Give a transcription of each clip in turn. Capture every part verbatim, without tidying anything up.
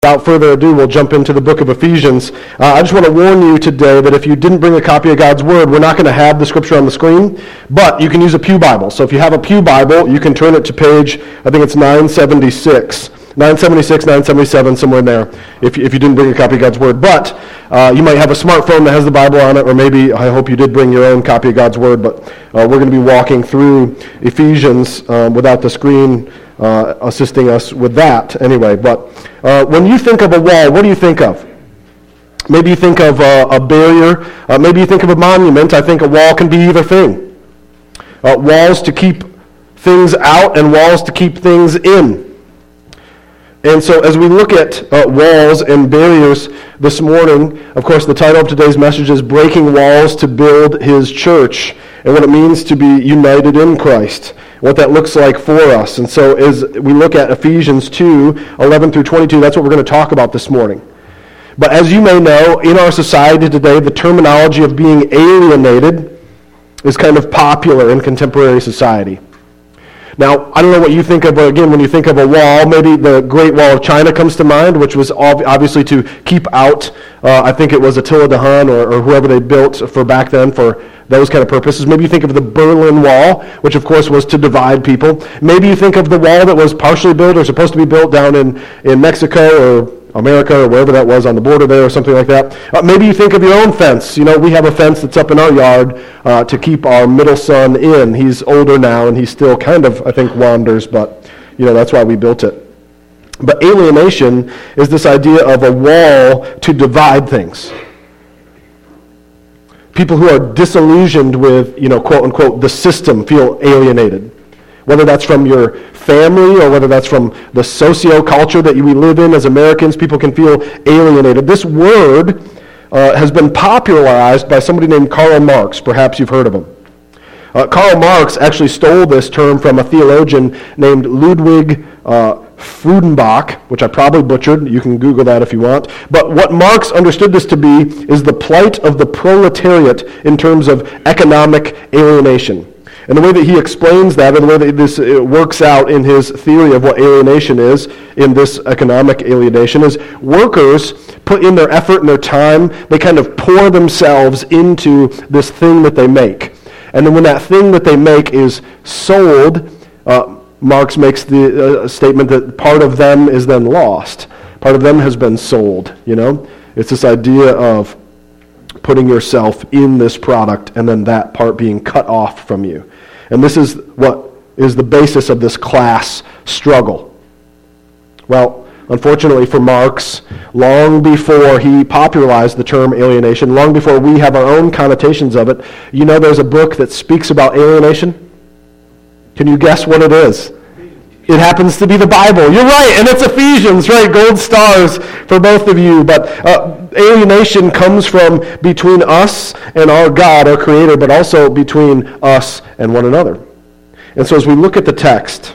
Without further ado, we'll jump into the book of Ephesians. Uh, I just want to warn you today that if you didn't bring a copy of God's Word, we're not going to have the scripture on the screen, but you can use a pew Bible. So if you have a pew Bible, you can turn it to page, I think it's nine seventy-six. nine seventy-six, nine seventy-seven, somewhere in there, if, if you didn't bring a copy of God's Word. But uh, you might have a smartphone that has the Bible on it, or maybe I hope you did bring your own copy of God's Word, but uh, we're going to be walking through Ephesians um, without the screen uh, assisting us with that anyway. But uh, when you think of a wall, what do you think of? Maybe you think of uh, a barrier. Uh, maybe you think of a monument. I think a wall can be either thing. Uh, walls to keep things out and walls to keep things in. And so as we look at uh, walls and barriers this morning, of course the title of today's message is Breaking Walls to Build His Church, and what it means to be united in Christ, what that looks like for us. And so as we look at Ephesians two, eleven through twenty-two, that's what we're going to talk about this morning. But as you may know, in our society today, the terminology of being alienated is kind of popular in contemporary society. Now, I don't know what you think of, again, when you think of a wall, maybe the Great Wall of China comes to mind, which was obviously to keep out, uh, I think it was Attila the Hun or, or whoever they built for back then for those kind of purposes. Maybe you think of the Berlin Wall, which of course was to divide people. Maybe you think of the wall that was partially built or supposed to be built down in, in Mexico or America or wherever that was on the border there or something like that. Uh, maybe you think of your own fence. You know, we have a fence that's up in our yard uh, to keep our middle son in. He's older now and he still kind of, I think, wanders, but, you know, that's why we built it. But alienation is this idea of a wall to divide things. People who are disillusioned with, you know, quote unquote, the system feel alienated. Whether that's from your family or whether that's from the socio-culture that we live in as Americans, people can feel alienated. This word uh, has been popularized by somebody named Karl Marx. Perhaps you've heard of him. Uh, Karl Marx actually stole this term from a theologian named Ludwig uh, Feuerbach, which I probably butchered. You can Google that if you want. But what Marx understood this to be is the plight of the proletariat in terms of economic alienation. And the way that he explains that and the way that this it works out in his theory of what alienation is, in this economic alienation, is workers put in their effort and their time, they kind of pour themselves into this thing that they make. And then when that thing that they make is sold, uh, Marx makes the uh, statement that part of them is then lost. Part of them has been sold, you know? It's this idea of putting yourself in this product and then that part being cut off from you. And this is what is the basis of this class struggle. Well, unfortunately for Marx, long before he popularized the term alienation, long before we have our own connotations of it, you know there's a book that speaks about alienation? Can you guess what it is? It happens to be the Bible. You're right, and it's Ephesians, right? Gold stars for both of you. But uh, alienation comes from between us and our God, our Creator, but also between us and one another. And so as we look at the text,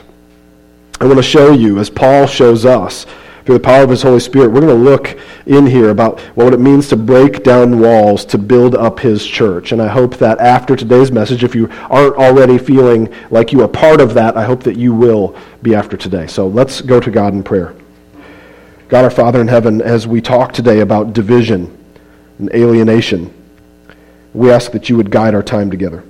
I want to show you, as Paul shows us, through the power of his Holy Spirit, we're going to look in here about what it means to break down walls to build up his church. And I hope that after today's message, if you aren't already feeling like you are part of that, I hope that you will be after today. So let's go to God in prayer. God, our Father in heaven, as we talk today about division and alienation, we ask that you would guide our time together.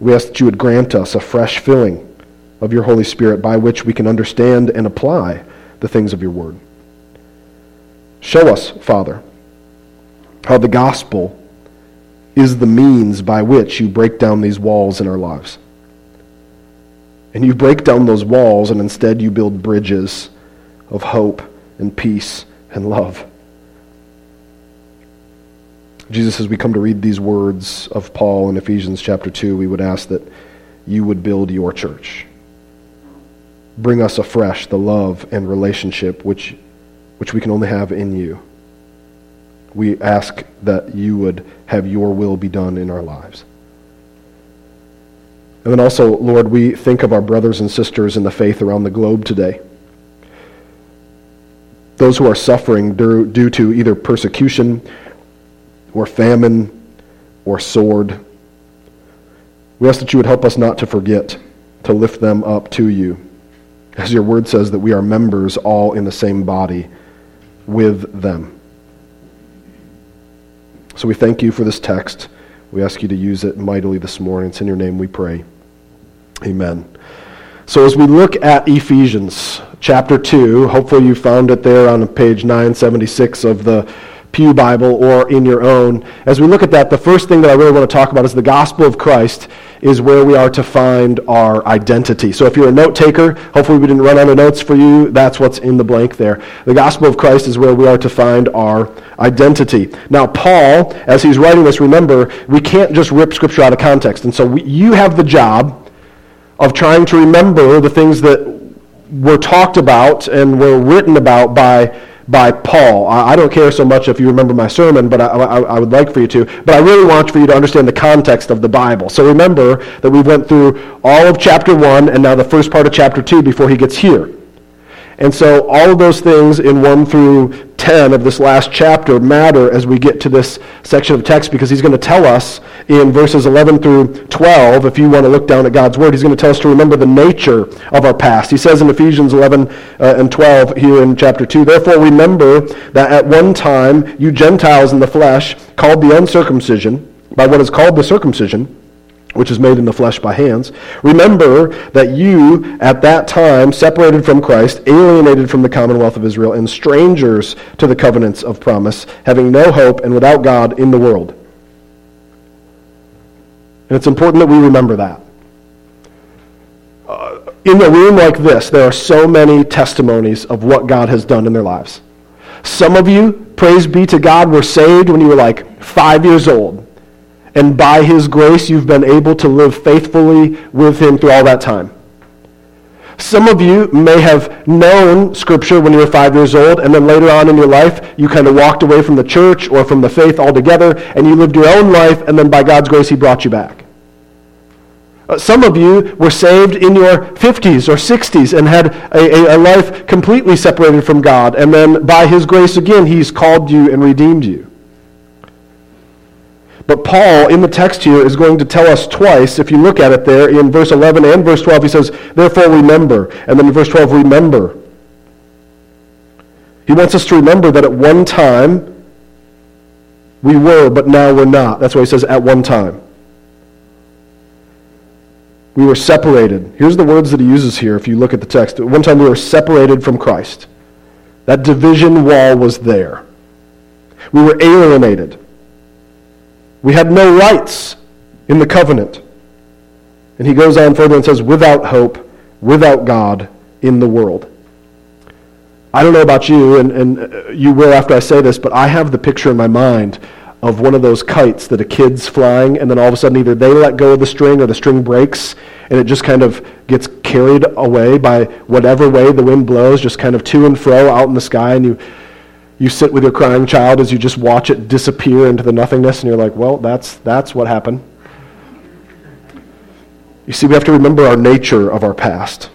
We ask that you would grant us a fresh filling of your Holy Spirit by which we can understand and apply the things of your word. Show us, Father, how the gospel is the means by which you break down these walls in our lives. And you break down those walls and instead you build bridges of hope and peace and love. Jesus, as we come to read these words of Paul in Ephesians chapter two, we would ask that you would build your church. Bring us afresh the love and relationship which which we can only have in you. We ask that you would have your will be done in our lives. And then also, Lord, we think of our brothers and sisters in the faith around the globe today. Those who are suffering due, due to either persecution or famine or sword. We ask that you would help us not to forget to lift them up to you. Because your word says that we are members all in the same body with them. So we thank you for this text. We ask you to use it mightily this morning. It's in your name we pray. Amen. So as we look at Ephesians chapter two, hopefully you found it there on page nine seventy-six of the Pew Bible or in your own. As we look at that, the first thing that I really want to talk about is the gospel of Christ is where we are to find our identity. So if you're a note taker, hopefully we didn't run out of notes for you. That's what's in the blank there. The gospel of Christ is where we are to find our identity. Now, Paul, as he's writing this, remember, we can't just rip scripture out of context. And so we, you have the job of trying to remember the things that were talked about and were written about by by Paul. I don't care so much if you remember my sermon, but I, I, I would like for you to. But I really want for you to understand the context of the Bible. So remember that we went through all of chapter one and now the first part of chapter two before he gets here. And so all of those things in one through ten of this last chapter matter as we get to this section of text, because he's going to tell us in verses eleven through twelve, if you want to look down at God's word, he's going to tell us to remember the nature of our past. He says in Ephesians eleven uh, and twelve here in chapter two, therefore remember that at one time you Gentiles in the flesh, called the uncircumcision by what is called the circumcision, which is made in the flesh by hands. Remember that you, at that time, separated from Christ, alienated from the commonwealth of Israel, and strangers to the covenants of promise, having no hope and without God in the world. And it's important that we remember that. Uh, in a room like this, there are so many testimonies of what God has done in their lives. Some of you, praise be to God, were saved when you were like five years old. And by his grace, you've been able to live faithfully with him through all that time. Some of you may have known scripture when you were five years old, and then later on in your life, you kind of walked away from the church or from the faith altogether, and you lived your own life, and then by God's grace, he brought you back. Some of you were saved in your fifties or sixties and had a, a, a life completely separated from God, and then by his grace again, he's called you and redeemed you. But Paul, in the text here, is going to tell us twice, if you look at it there, in verse eleven and verse twelve, he says, therefore remember. And then in verse twelve, remember. He wants us to remember that at one time we were, but now we're not. That's why he says, at one time. We were separated. Here's the words that he uses here, if you look at the text. At one time we were separated from Christ. That division wall was there. We were alienated. We had no rights in the covenant. And he goes on further and says, without hope, without God in the world. I don't know about you, and, and you will after I say this, but I have the picture in my mind of one of those kites that a kid's flying, and then all of a sudden either they let go of the string or the string breaks, and it just kind of gets carried away by whatever way the wind blows, just kind of to and fro out in the sky, and you... You sit with your crying child as you just watch it disappear into the nothingness, and you're like, well, that's that's what happened. You see, we have to remember our nature of our past.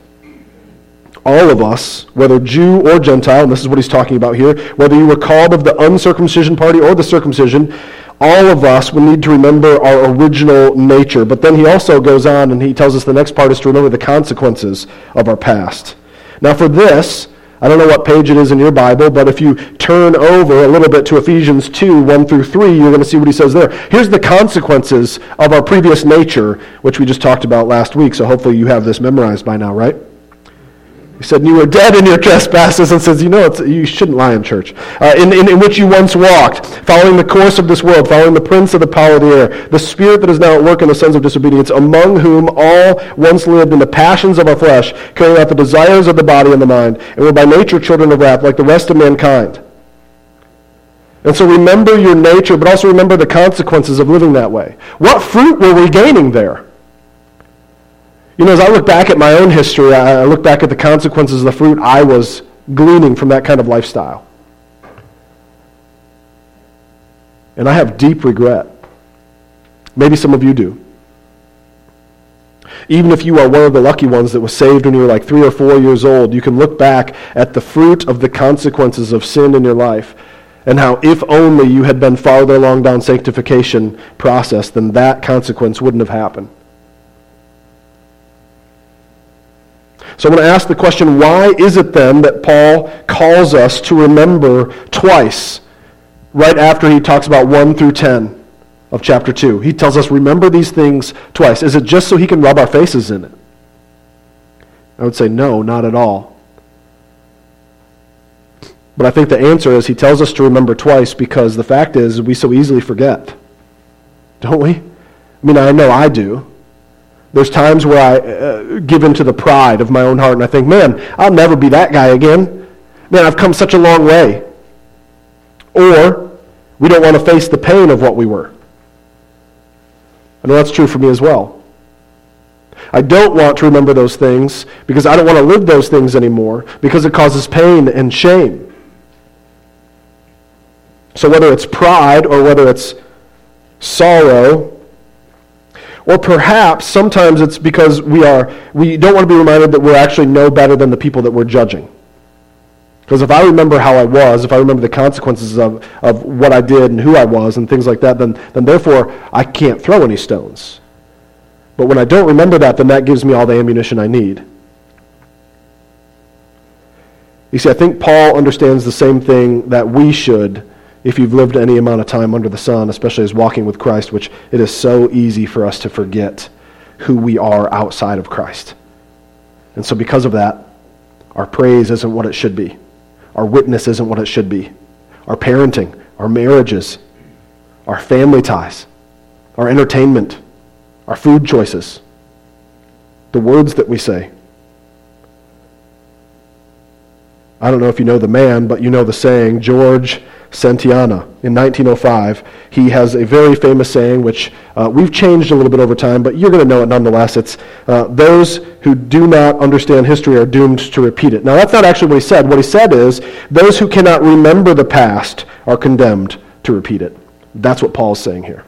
All of us, whether Jew or Gentile, and this is what he's talking about here, whether you were called of the uncircumcision party or the circumcision, all of us will need to remember our original nature. But then he also goes on, and he tells us the next part is to remember the consequences of our past. Now for this, I don't know what page it is in your Bible, but if you turn over a little bit to Ephesians two, one through three, you're going to see what he says there. Here's the consequences of our previous nature, which we just talked about last week, so hopefully you have this memorized by now, right? He said, you were dead in your trespasses, and says, you know, it's, you shouldn't lie in church, uh, in, in, in which you once walked, following the course of this world, following the prince of the power of the air, the spirit that is now at work in the sons of disobedience, among whom all once lived in the passions of our flesh, carrying out the desires of the body and the mind, and were by nature children of wrath, like the rest of mankind. And so remember your nature, but also remember the consequences of living that way. What fruit were we gaining there? You know, as I look back at my own history, I look back at the consequences of the fruit I was gleaning from that kind of lifestyle. And I have deep regret. Maybe some of you do. Even if you are one of the lucky ones that was saved when you were like three or four years old, you can look back at the fruit of the consequences of sin in your life and how if only you had been farther along down sanctification process, then that consequence wouldn't have happened. So I want to ask the question, why is it then that Paul calls us to remember twice right after he talks about one through ten of chapter two? He tells us, remember these things twice. Is it just so he can rub our faces in it? I would say no, not at all. But I think the answer is he tells us to remember twice because the fact is we so easily forget. Don't we? I mean, I know I do. There's times where I uh, give in to the pride of my own heart and I think, man, I'll never be that guy again. Man, I've come such a long way. Or we don't want to face the pain of what we were. I know that's true for me as well. I don't want to remember those things because I don't want to live those things anymore because it causes pain and shame. So whether it's pride or whether it's sorrow, or perhaps sometimes it's because we are we don't want to be reminded that we're actually no better than the people that we're judging. Because if I remember how I was, if I remember the consequences of, of what I did and who I was and things like that, then then therefore I can't throw any stones. But when I don't remember that, then that gives me all the ammunition I need. You see, I think Paul understands the same thing that we should if you've lived any amount of time under the sun, especially as walking with Christ, which it is so easy for us to forget who we are outside of Christ. And so because of that, our praise isn't what it should be. Our witness isn't what it should be. Our parenting, our marriages, our family ties, our entertainment, our food choices, the words that we say. I don't know if you know the man, but you know the saying, George Santiana. In nineteen oh five, he has a very famous saying, which uh, we've changed a little bit over time, but you're going to know it nonetheless. It's, uh, those who do not understand history are doomed to repeat it. Now, that's not actually what he said. What he said is, those who cannot remember the past are condemned to repeat it. That's what Paul's saying here.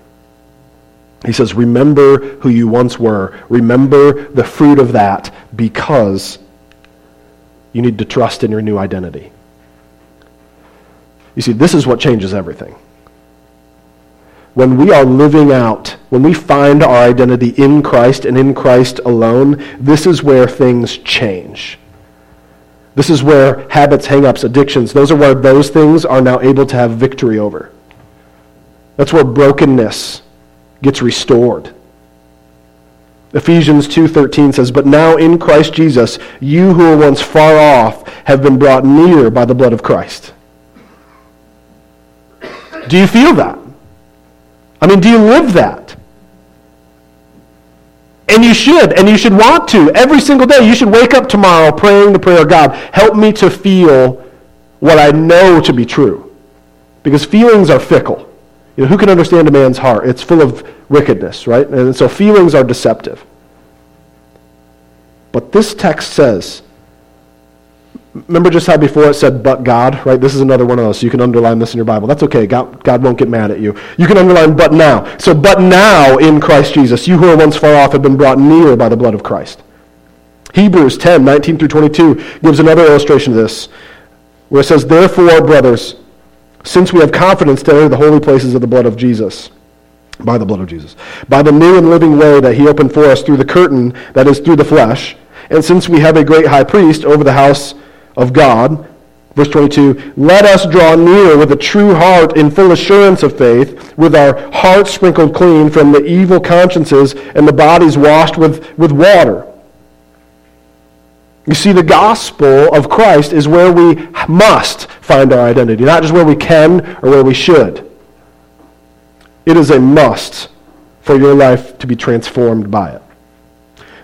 He says, remember who you once were. Remember the fruit of that because you need to trust in your new identity. You see, this is what changes everything. When we are living out, when we find our identity in Christ and in Christ alone, this is where things change. This is where habits, hang-ups, addictions, those are where those things are now able to have victory over. That's where brokenness gets restored. Ephesians two thirteen says, but now in Christ Jesus, you who were once far off have been brought near by the blood of Christ. Do you feel that? I mean, do you live that? And you should, and you should want to. Every single day, you should wake up tomorrow praying the prayer, God, help me to feel what I know to be true. Because feelings are fickle. You know, who can understand a man's heart? It's full of wickedness, right? And so feelings are deceptive. But this text says, remember just how before it said, but God, right? This is another one of those. You can underline this in your Bible. That's okay. God, God won't get mad at you. You can underline, but now. So, but now in Christ Jesus, you who are once far off have been brought near by the blood of Christ. Hebrews ten, nineteen through twenty-two gives another illustration of this, where it says, therefore, brothers, since we have confidence to enter the holy places of the blood of Jesus, by the blood of Jesus, by the new and living way that he opened for us through the curtain, that is, through the flesh, and since we have a great high priest over the house of God, verse twenty-two, let us draw near with a true heart in full assurance of faith, with our hearts sprinkled clean from the evil consciences and the bodies washed with, with water. You see, the gospel of Christ is where we must find our identity, not just where we can or where we should. It is a must for your life to be transformed by it.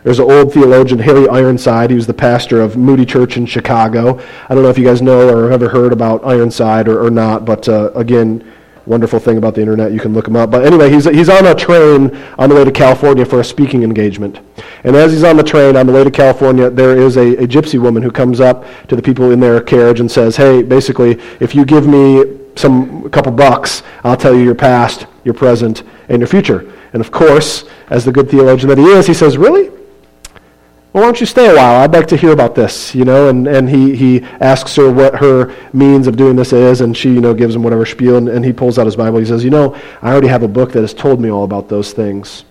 There's an old theologian, Harry Ironside. He was the pastor of Moody Church in Chicago. I don't know if you guys know or have ever heard about Ironside or, or not, but uh, again, wonderful thing about the internet, you can look him up. But anyway, he's he's on a train on the way to California for a speaking engagement. And as he's on the train on the way to California, there is a, a gypsy woman who comes up to the people in their carriage and says, hey, basically, if you give me some a couple bucks, I'll tell you your past, your present, and your future. And of course, as the good theologian that he is, he says, really? Well, why don't you stay a while? I'd like to hear about this, you know? And, and he, he asks her what her means of doing this is, and she, you know, gives him whatever spiel, and, and he pulls out his Bible. He says, you know, I already have a book that has told me all about those things.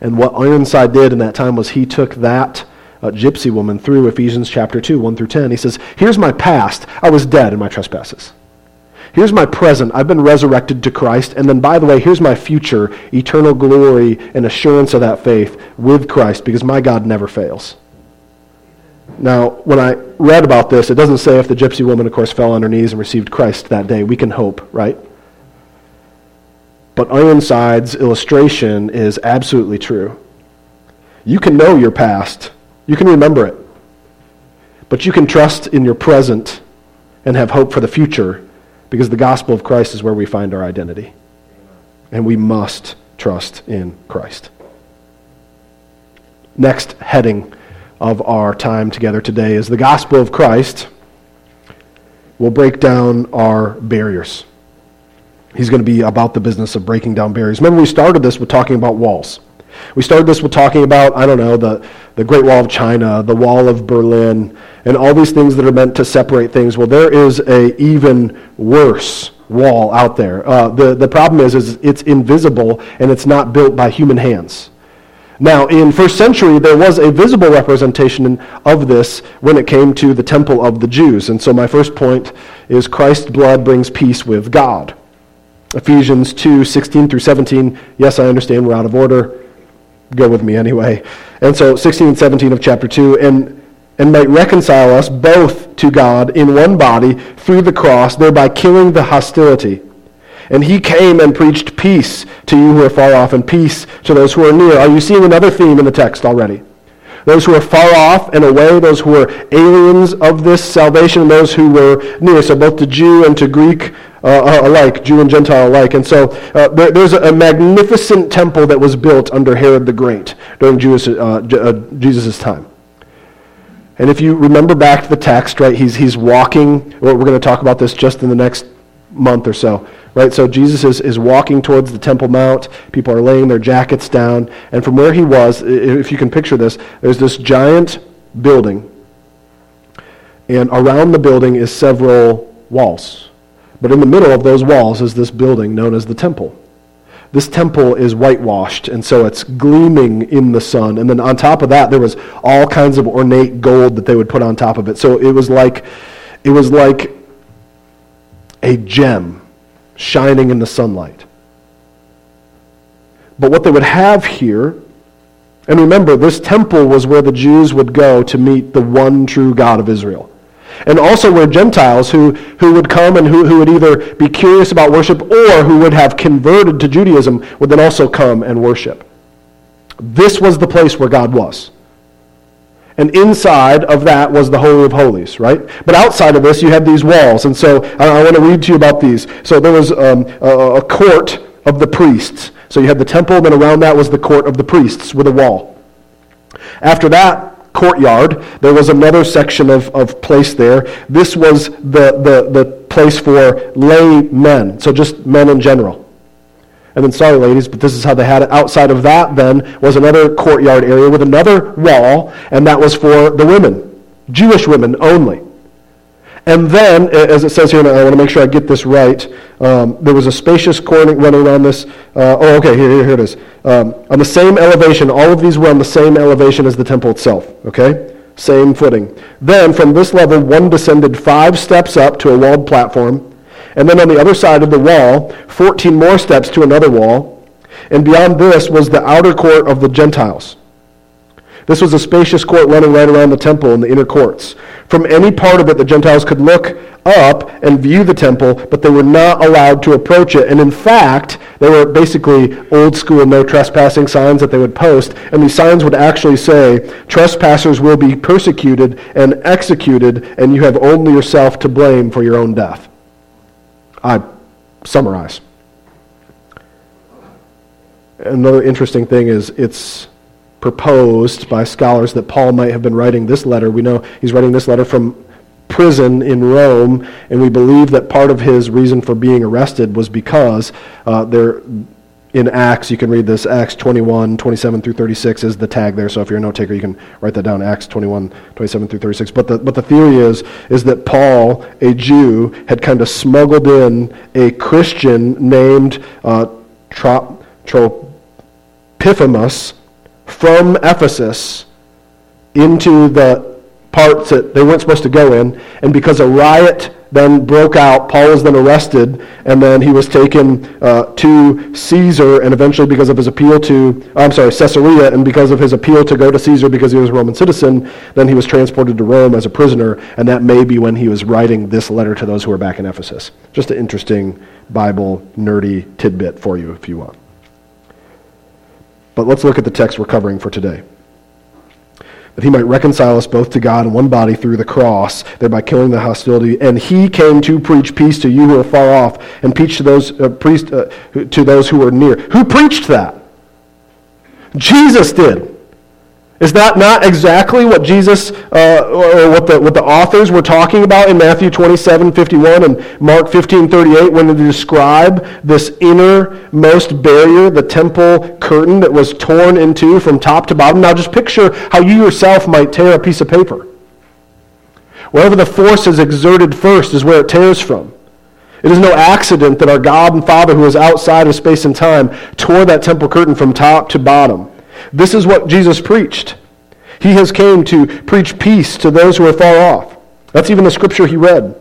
And what Ironside did in that time was he took that uh, gypsy woman through Ephesians chapter two, one through ten. He says, here's my past. I was dead in my trespasses. Here's my present. I've been resurrected to Christ. And then, by the way, here's my future, eternal glory and assurance of that faith with Christ, because my God never fails. Now, when I read about this, it doesn't say if the gypsy woman, of course, fell on her knees and received Christ that day. We can hope, right? But Ironside's illustration is absolutely true. You can know your past. You can remember it. But you can trust in your present and have hope for the future, because the gospel of Christ is where we find our identity. And we must trust in Christ. Next heading of our time together today is the gospel of Christ will break down our barriers. He's going to be about the business of breaking down barriers. Remember, we started this with talking about walls. We started this with talking about, I don't know, the, the Great Wall of China, the Wall of Berlin, and all these things that are meant to separate things. Well, there is a even worse wall out there. Uh, the, the problem is, is it's invisible, and it's not built by human hands. Now, in first century, there was a visible representation of this when it came to the temple of the Jews. And so my first point is Christ's blood brings peace with God. Ephesians two, sixteen through seventeen. Yes, I understand we're out of order. Go with me anyway. And so sixteen and seventeen of chapter two, and and might reconcile us both to God in one body through the cross, thereby killing the hostility. And he came and preached peace to you who are far off and peace to those who are near. Are you seeing another theme in the text already? Those who are far off and away, those who are aliens of this salvation, and those who were near. So both to Jew and to Greek Uh, alike, Jew and Gentile alike. And so uh, there, there's a magnificent temple that was built under Herod the Great during Jesus' uh, J- uh, Jesus's time. And if you remember back to the text, right, he's he's walking, well, we're going to talk about this just in the next month or so, right? So Jesus is, is walking towards the Temple Mount. People are laying their jackets down. And from where he was, if you can picture this, there's this giant building. And around the building is several walls. But in the middle of those walls is this building known as the temple. This temple is whitewashed, and so it's gleaming in the sun. And then on top of that, there was all kinds of ornate gold that they would put on top of it. So it was like, it was like a gem shining in the sunlight. But what they would have here, and remember, this temple was where the Jews would go to meet the one true God of Israel. And also where Gentiles who, who would come and who, who would either be curious about worship or who would have converted to Judaism would then also come and worship. This was the place where God was. And inside of that was the Holy of Holies, right? But outside of this, you had these walls. And so I, I want to read to you about these. So there was um, a, a court of the priests. So you had the temple, and then around that was the court of the priests with a wall. After that courtyard, there was another section of, of place there. This was the, the, the place for lay men, so just men in general. And then, sorry ladies, but this is how they had it. Outside of that then was another courtyard area with another wall, and that was for the women, Jewish women only. And then, as it says here, and I want to make sure I get this right, um, there was a spacious corner running on this. Uh, oh, okay, here, here it is. Um, on the same elevation, all of these were on the same elevation as the temple itself, okay? Same footing. Then, from this level, one descended five steps up to a walled platform, and then on the other side of the wall, fourteen more steps to another wall, and beyond this was the outer court of the Gentiles. This was a spacious court running right around the temple and the inner courts. From any part of it, the Gentiles could look up and view the temple, but they were not allowed to approach it. And in fact, they were basically old school no trespassing signs that they would post. And these signs would actually say, trespassers will be persecuted and executed, and you have only yourself to blame for your own death. I summarize. Another interesting thing is it's proposed by scholars that Paul might have been writing this letter. We know he's writing this letter from prison in Rome, and we believe that part of his reason for being arrested was because uh, there, in Acts, you can read this, Acts twenty-one, twenty-seven through thirty-six is the tag there, so if you're a note taker, you can write that down, Acts twenty-one, twenty-seven through thirty-six. But the, but the theory is, is that Paul, a Jew, had kind of smuggled in a Christian named uh, Trop, Trophimus, from Ephesus into the parts that they weren't supposed to go in. And because a riot then broke out, Paul was then arrested, and then he was taken uh, to Caesar, and eventually because of his appeal to, I'm sorry, Caesarea, and because of his appeal to go to Caesar because he was a Roman citizen, then he was transported to Rome as a prisoner, and that may be when he was writing this letter to those who are back in Ephesus. Just an interesting Bible nerdy tidbit for you if you want. But let's look at the text we're covering for today. That he might reconcile us both to God in one body through the cross, thereby killing the hostility. And he came to preach peace to you who are far off, and preach to those uh, priest, uh, to those who are near. Who preached that? Jesus did. Is that not exactly what Jesus uh, or what the what the authors were talking about in Matthew twenty-seven fifty-one and Mark fifteen thirty-eight when they describe this innermost barrier, the temple curtain that was torn in two from top to bottom? Now just picture how you yourself might tear a piece of paper. Wherever the force is exerted first is where it tears from. It is no accident that our God and Father, who is outside of space and time, tore that temple curtain from top to bottom. This is what Jesus preached. He has came to preach peace to those who are far off. That's even the scripture he read.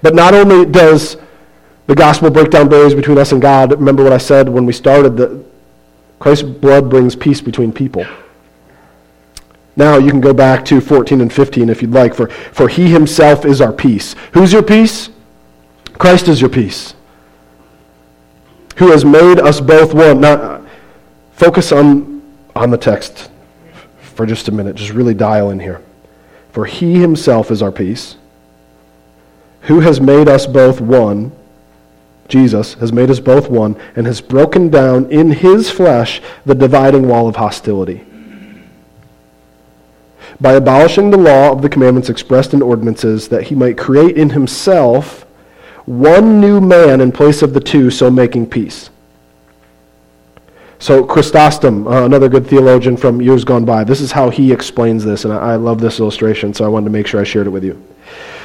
But not only does the gospel break down barriers between us and God, remember what I said when we started, that Christ's blood brings peace between people. Now you can go back to fourteen and fifteen if you'd like, for, for he himself is our peace. Who's your peace? Christ is your peace. Who has made us both one. Not... Focus on, on the text for just a minute. Just really dial in here. For he himself is our peace, who has made us both one, Jesus has made us both one, and has broken down in his flesh the dividing wall of hostility, by abolishing the law of the commandments expressed in ordinances, that he might create in himself one new man in place of the two, so making peace. So Chrysostom, uh, another good theologian from years gone by, this is how he explains this, and I, I love this illustration, so I wanted to make sure I shared it with you.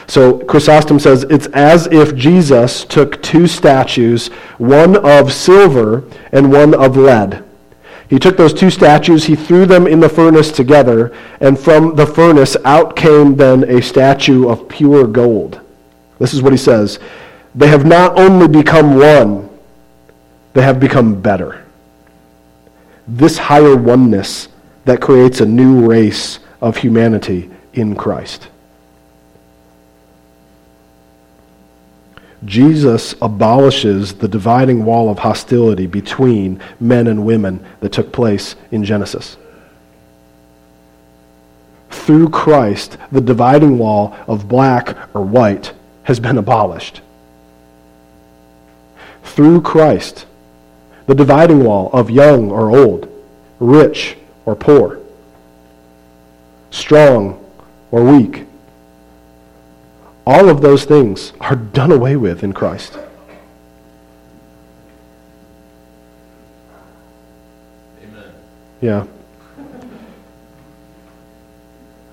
So Chrysostom says, it's as if Jesus took two statues, one of silver and one of lead. He took those two statues, he threw them in the furnace together, and from the furnace out came then a statue of pure gold. This is what he says, they have not only become one, they have become better. This higher oneness that creates a new race of humanity in Christ. Jesus abolishes the dividing wall of hostility between men and women that took place in Genesis. Through Christ, the dividing wall of black or white has been abolished. Through Christ, the dividing wall of young or old, rich or poor, strong or weak. All of those things are done away with in Christ. Amen. Yeah.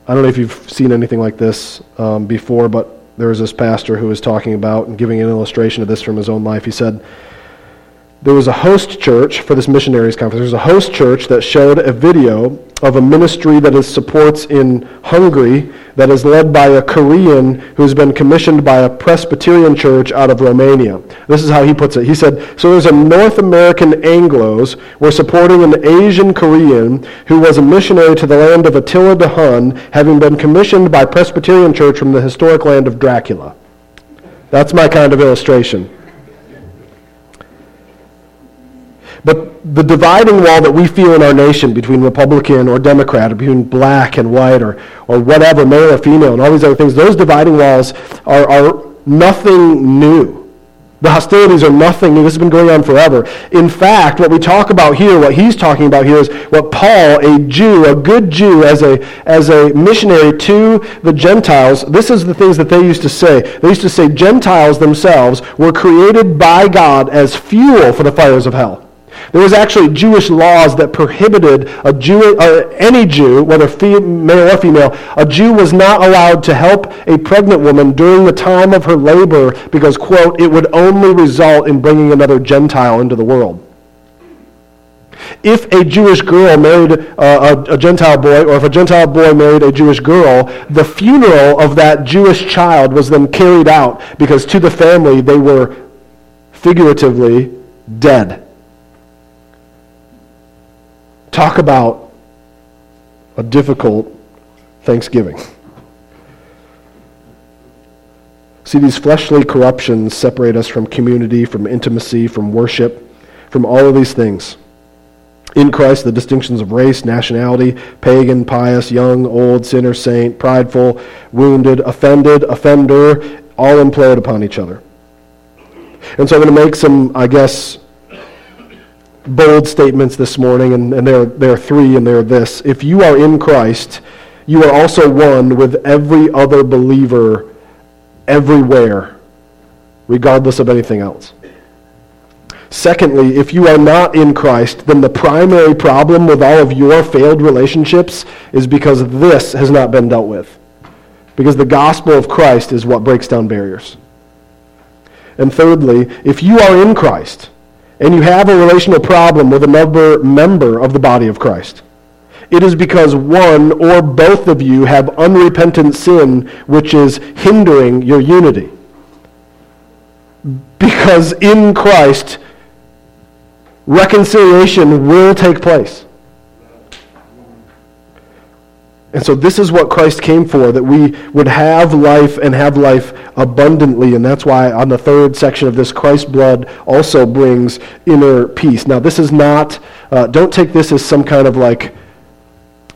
I don't know if you've seen anything like this um, before, but there was this pastor who was talking about and giving an illustration of this from his own life. He said, there was a host church for this missionaries conference. There was a host church that showed a video of a ministry that is supports in Hungary that is led by a Korean who has been commissioned by a Presbyterian church out of Romania. This is how he puts it. He said, so there's a North American Anglos were supporting an Asian Korean who was a missionary to the land of Attila the Hun, having been commissioned by Presbyterian church from the historic land of Dracula. That's my kind of illustration. But the dividing wall that we feel in our nation between Republican or Democrat, or between black and white, or, or whatever, male or female, and all these other things, those dividing walls are, are nothing new. The hostilities are nothing new. This has been going on forever. In fact, what we talk about here, what he's talking about here, is what Paul, a Jew, a good Jew, as a as a missionary to the Gentiles, this is the things that they used to say. They used to say Gentiles themselves were created by God as fuel for the fires of hell. There was actually Jewish laws that prohibited a Jew, uh, any Jew, whether male or female, a Jew was not allowed to help a pregnant woman during the time of her labor because, quote, it would only result in bringing another Gentile into the world. If a Jewish girl married uh, a, a Gentile boy, or if a Gentile boy married a Jewish girl, the funeral of that Jewish child was then carried out, because to the family they were figuratively dead. Talk about a difficult Thanksgiving. See, these fleshly corruptions separate us from community, from intimacy, from worship, from all of these things. In Christ, the distinctions of race, nationality, pagan, pious, young, old, sinner, saint, prideful, wounded, offended, offender, all implode upon each other. And so I'm going to make some, I guess, bold statements this morning, and, and there, there are three, and there are this. If you are in Christ, you are also one with every other believer everywhere, regardless of anything else. Secondly, if you are not in Christ, then the primary problem with all of your failed relationships is because this has not been dealt with. Because the gospel of Christ is what breaks down barriers. And thirdly, if you are in Christ and you have a relational problem with another member of the body of Christ, it is because one or both of you have unrepentant sin which is hindering your unity. Because in Christ, reconciliation will take place. And so this is what Christ came for, that we would have life and have life abundantly. And that's why on the third section of this, Christ's blood also brings inner peace. Now this is not, uh, don't take this as some kind of like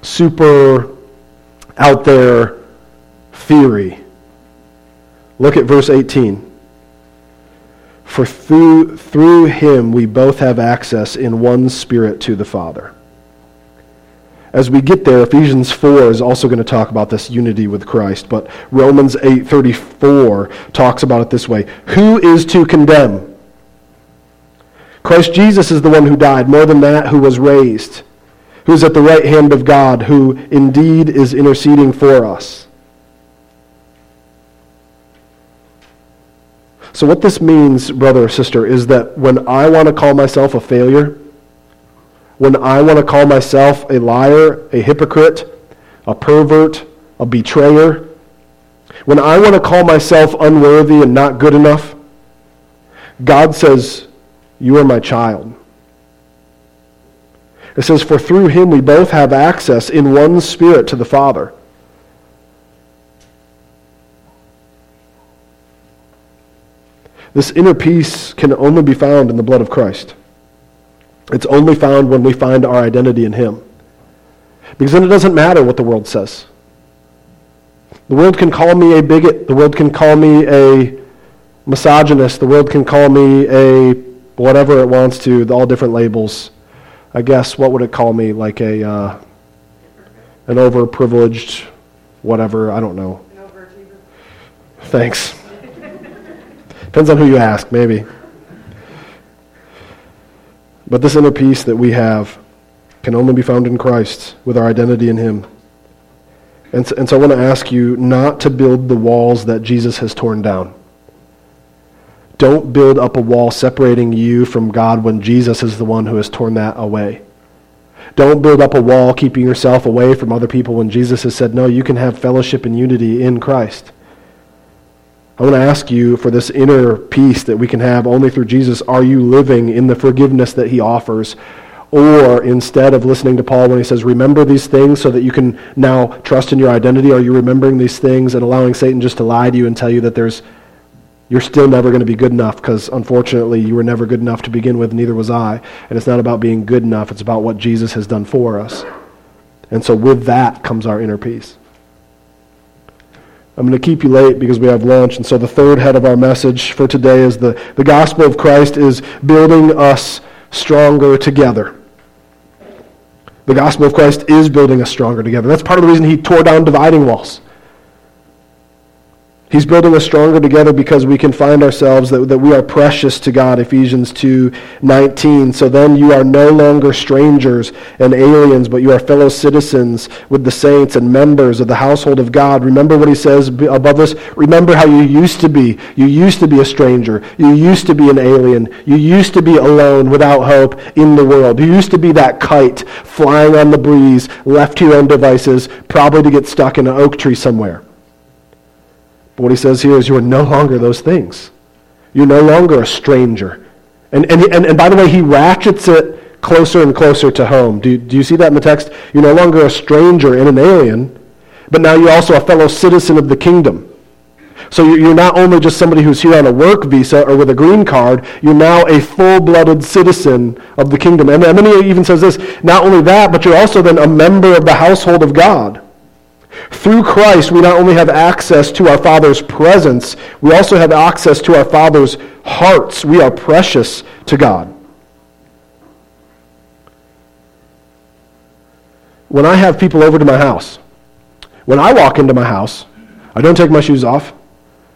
super out there theory. Look at verse eighteen. For through, through him we both have access in one Spirit to the Father. As we get there, Ephesians four is also going to talk about this unity with Christ, but Romans eight thirty-four talks about it this way. Who is to condemn? Christ Jesus is the one who died, more than that, who was raised, who is at the right hand of God, who indeed is interceding for us. So what this means, brother or sister, is that when I want to call myself a failure, when I want to call myself a liar, a hypocrite, a pervert, a betrayer, when I want to call myself unworthy and not good enough, God says, you are my child. It says, for through him we both have access in one Spirit to the Father. This inner peace can only be found in the blood of Christ. It's only found when we find our identity in him. Because then it doesn't matter what the world says. The world can call me a bigot. The world can call me a misogynist. The world can call me a whatever it wants to, all different labels. I guess, what would it call me? Like a uh, an overprivileged whatever. I don't know. An overachiever. Thanks. Depends on who you ask, maybe. But this inner peace that we have can only be found in Christ, with our identity in him. And so, and so I want to ask you not to build the walls that Jesus has torn down. Don't build up a wall separating you from God when Jesus is the one who has torn that away. Don't build up a wall keeping yourself away from other people when Jesus has said, no, you can have fellowship and unity in Christ. I want to ask you for this inner peace that we can have only through Jesus. Are you living in the forgiveness that he offers? Or instead of listening to Paul when he says, remember these things so that you can now trust in your identity, are you remembering these things and allowing Satan just to lie to you and tell you that there's you're still never going to be good enough, because unfortunately you were never good enough to begin with, neither was I. And it's not about being good enough, it's about what Jesus has done for us. And so with that comes our inner peace. I'm going to keep you late because we have lunch, and so the third head of our message for today is the, the gospel of Christ is building us stronger together. The gospel of Christ is building us stronger together. That's part of the reason he tore down dividing walls. He's building us stronger together because we can find ourselves that, that we are precious to God, Ephesians two nineteen. So then you are no longer strangers and aliens, but you are fellow citizens with the saints and members of the household of God. Remember what he says above us? Remember how you used to be. You used to be a stranger. You used to be an alien. You used to be alone, without hope, in the world. You used to be that kite flying on the breeze, left to your own devices, probably to get stuck in an oak tree somewhere. But what he says here is you are no longer those things. You're no longer a stranger. And and and, and by the way, he ratchets it closer and closer to home. Do, do you see that in the text? You're no longer a stranger and an alien, but now you're also a fellow citizen of the kingdom. So you're not only just somebody who's here on a work visa or with a green card, you're now a full-blooded citizen of the kingdom. And then he even says this, not only that, but you're also then a member of the household of God. Through Christ, we not only have access to our Father's presence, we also have access to our Father's hearts. We are precious to God. When I have people over to my house, when I walk into my house, I don't take my shoes off.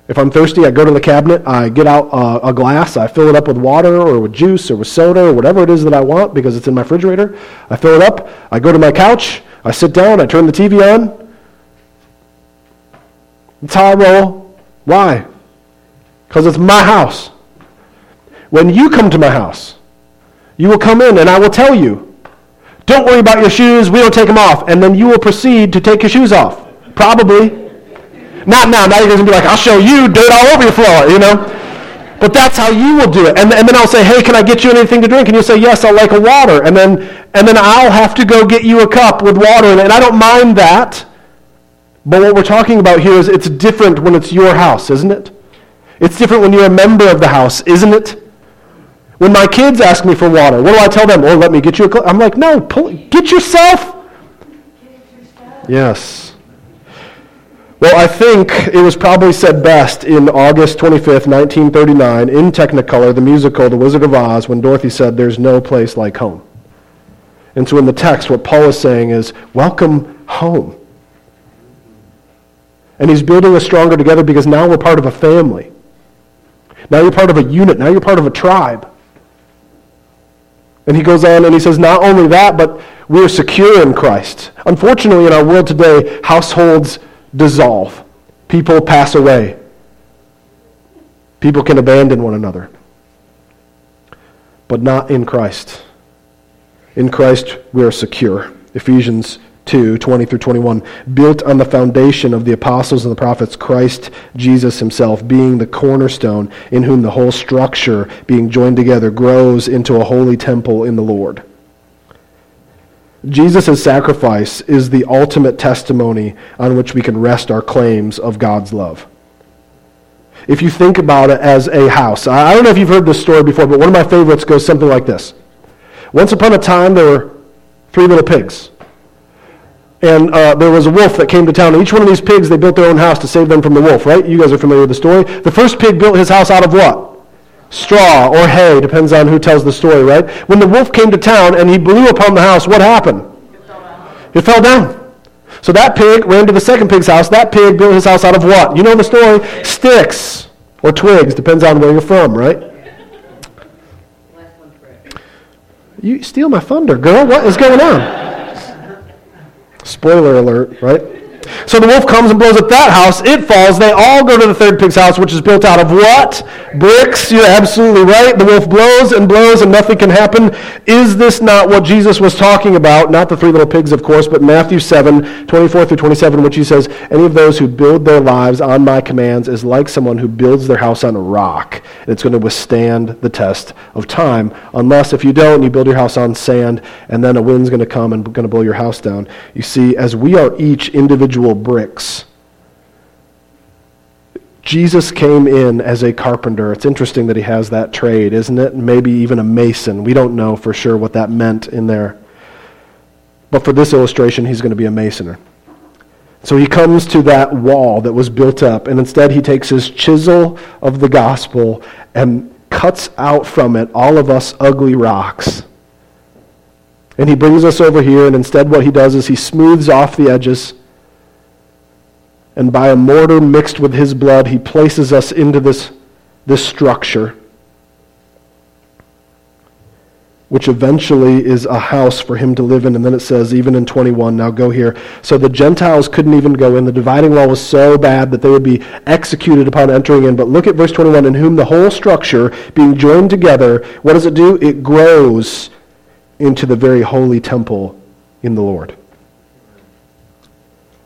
If I'm thirsty, I go to the cabinet, I get out a, a glass, I fill it up with water or with juice or with soda or whatever it is that I want because it's in my refrigerator. I fill it up, I go to my couch, I sit down, I turn the T V on. That's how I roll. Why? Because it's my house. When you come to my house, you will come in and I will tell you, don't worry about your shoes, we don't take them off. And then you will proceed to take your shoes off. Probably. Not now. Now you're going to be like, I'll show you dirt all over your floor, you know. But that's how you will do it. And, and then I'll say, hey, can I get you anything to drink? And you'll say, yes, I'll like a water. And then and then I'll have to go get you a cup with water in it. And I don't mind that. But what we're talking about here is it's different when it's your house, isn't it? It's different when you're a member of the house, isn't it? When my kids ask me for water, what do I tell them? Oh, let me get you a cup. I'm like, no, pull, get yourself. Get yourself. Yes. Well, I think it was probably said best in August twenty-fifth, nineteen thirty-nine, in Technicolor, the musical, The Wizard of Oz, when Dorothy said, there's no place like home. And so in the text, what Paul is saying is, welcome home. And he's building us stronger together because now we're part of a family. Now you're part of a unit. Now you're part of a tribe. And he goes on and he says, not only that, but we're secure in Christ. Unfortunately, in our world today, households dissolve. People pass away. People can abandon one another. But not in Christ. In Christ, we are secure. Ephesians two, twenty through twenty-one. Built on the foundation of the apostles and the prophets, Christ Jesus himself being the cornerstone, in whom the whole structure being joined together grows into a holy temple in the Lord. Jesus' sacrifice is the ultimate testimony on which we can rest our claims of God's love. If you think about it as a house, I don't know if you've heard this story before, but one of my favorites goes something like this. Once upon a time, there were three little pigs. And uh, there was a wolf that came to town. And each one of these pigs, they built their own house to save them from the wolf, right? You guys are familiar with the story. The first pig built his house out of what? Straw or hay, depends on who tells the story, right? When the wolf came to town and he blew upon the house, what happened? It fell down. It fell down. So that pig ran to the second pig's house. That pig built his house out of what? You know the story. Sticks or twigs, depends on where you're from, right? You steal my thunder, girl. What is going on? Spoiler alert, right? So the wolf comes and blows up that house. It falls. They all go to the third pig's house, which is built out of what? Bricks. You're absolutely right. The wolf blows and blows and nothing can happen. Is this not what Jesus was talking about? Not the three little pigs, of course, but Matthew seven, twenty-four through twenty-seven, which he says, any of those who build their lives on my commands is like someone who builds their house on a rock. It's going to withstand the test of time. Unless if you don't, you build your house on sand, and then a wind's going to come and going to blow your house down. You see, as we are each individual bricks. Jesus came in as a carpenter. It's interesting that he has that trade, isn't it? Maybe even a mason. We don't know for sure what that meant in there. But for this illustration, he's going to be a masoner. So he comes to that wall that was built up, and instead he takes his chisel of the gospel and cuts out from it all of us ugly rocks. And he brings us over here, and instead what he does is he smooths off the edges. and by a mortar mixed with his blood, he places us into this, this structure, which eventually is a house for him to live in. And then it says, even in twenty-one, now go here. So the Gentiles couldn't even go in. The dividing wall was so bad that they would be executed upon entering in. But look at verse twenty-one, in whom the whole structure being joined together, what does it do? It grows into the very holy temple in the Lord.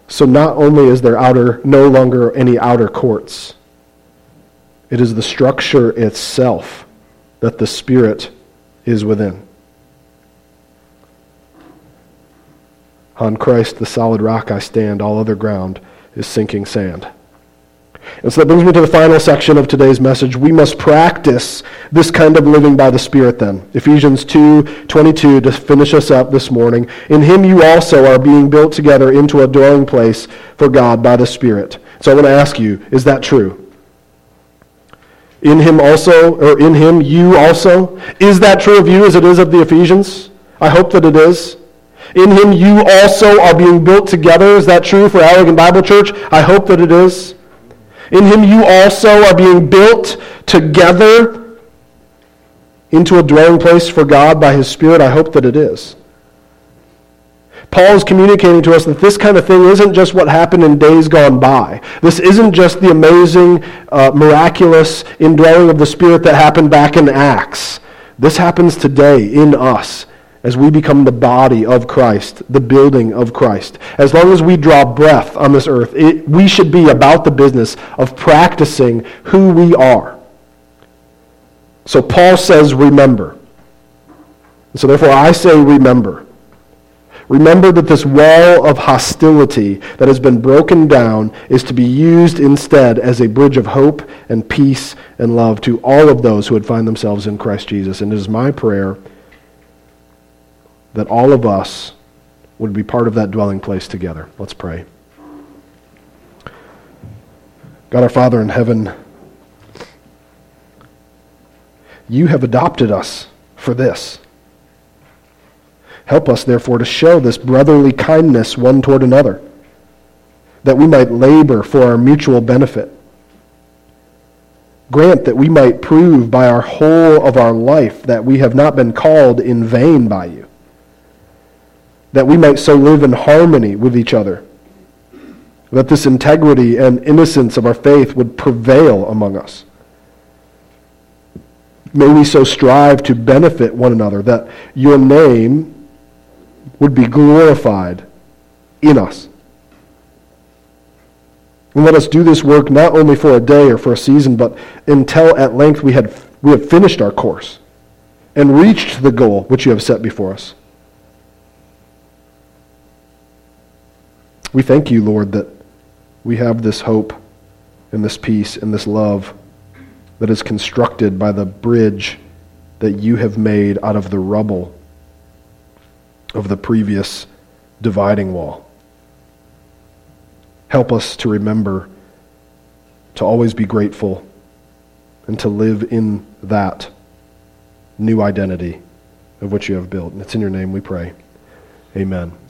So not only is there outer, no longer any outer courts, it is the structure itself that the Spirit is within. On Christ, the solid rock, I stand. All other ground is sinking sand. And so that brings me to the final section of today's message. We must practice this kind of living by the Spirit then. Ephesians two twenty-two to finish us up this morning. In him you also are being built together into a dwelling place for God by the Spirit. So I want to ask you, is that true? In him also, or in him you also? Is that true of you as it is of the Ephesians? I hope that it is. In him you also are being built together. Is that true for Allegheny Bible Church? I hope that it is. In him you also are being built together into a dwelling place for God by his Spirit. I hope that it is. Paul is communicating to us that this kind of thing isn't just what happened in days gone by. This isn't just the amazing, uh, miraculous indwelling of the Spirit that happened back in Acts. This happens today in us as we become the body of Christ, the building of Christ. As long as we draw breath on this earth, it, we should be about the business of practicing who we are. So Paul says, remember. And so therefore I say, remember. Remember that this wall of hostility that has been broken down is to be used instead as a bridge of hope and peace and love to all of those who would find themselves in Christ Jesus. And it is my prayer that all of us would be part of that dwelling place together. Let's pray. God, our Father in heaven, you have adopted us for this. Help us, therefore, to show this brotherly kindness one toward another, that we might labor for our mutual benefit. Grant that we might prove by our whole of our life that we have not been called in vain by you, that we might so live in harmony with each other, that this integrity and innocence of our faith would prevail among us. May we so strive to benefit one another, that your name would be glorified in us. And let us do this work not only for a day or for a season, but until at length we had we have finished our course and reached the goal which you have set before us. We thank you, Lord, that we have this hope and this peace and this love that is constructed by the bridge that you have made out of the rubble of the previous dividing wall. Help us to remember to always be grateful and to live in that new identity of which you have built. And it's in your name we pray. Amen.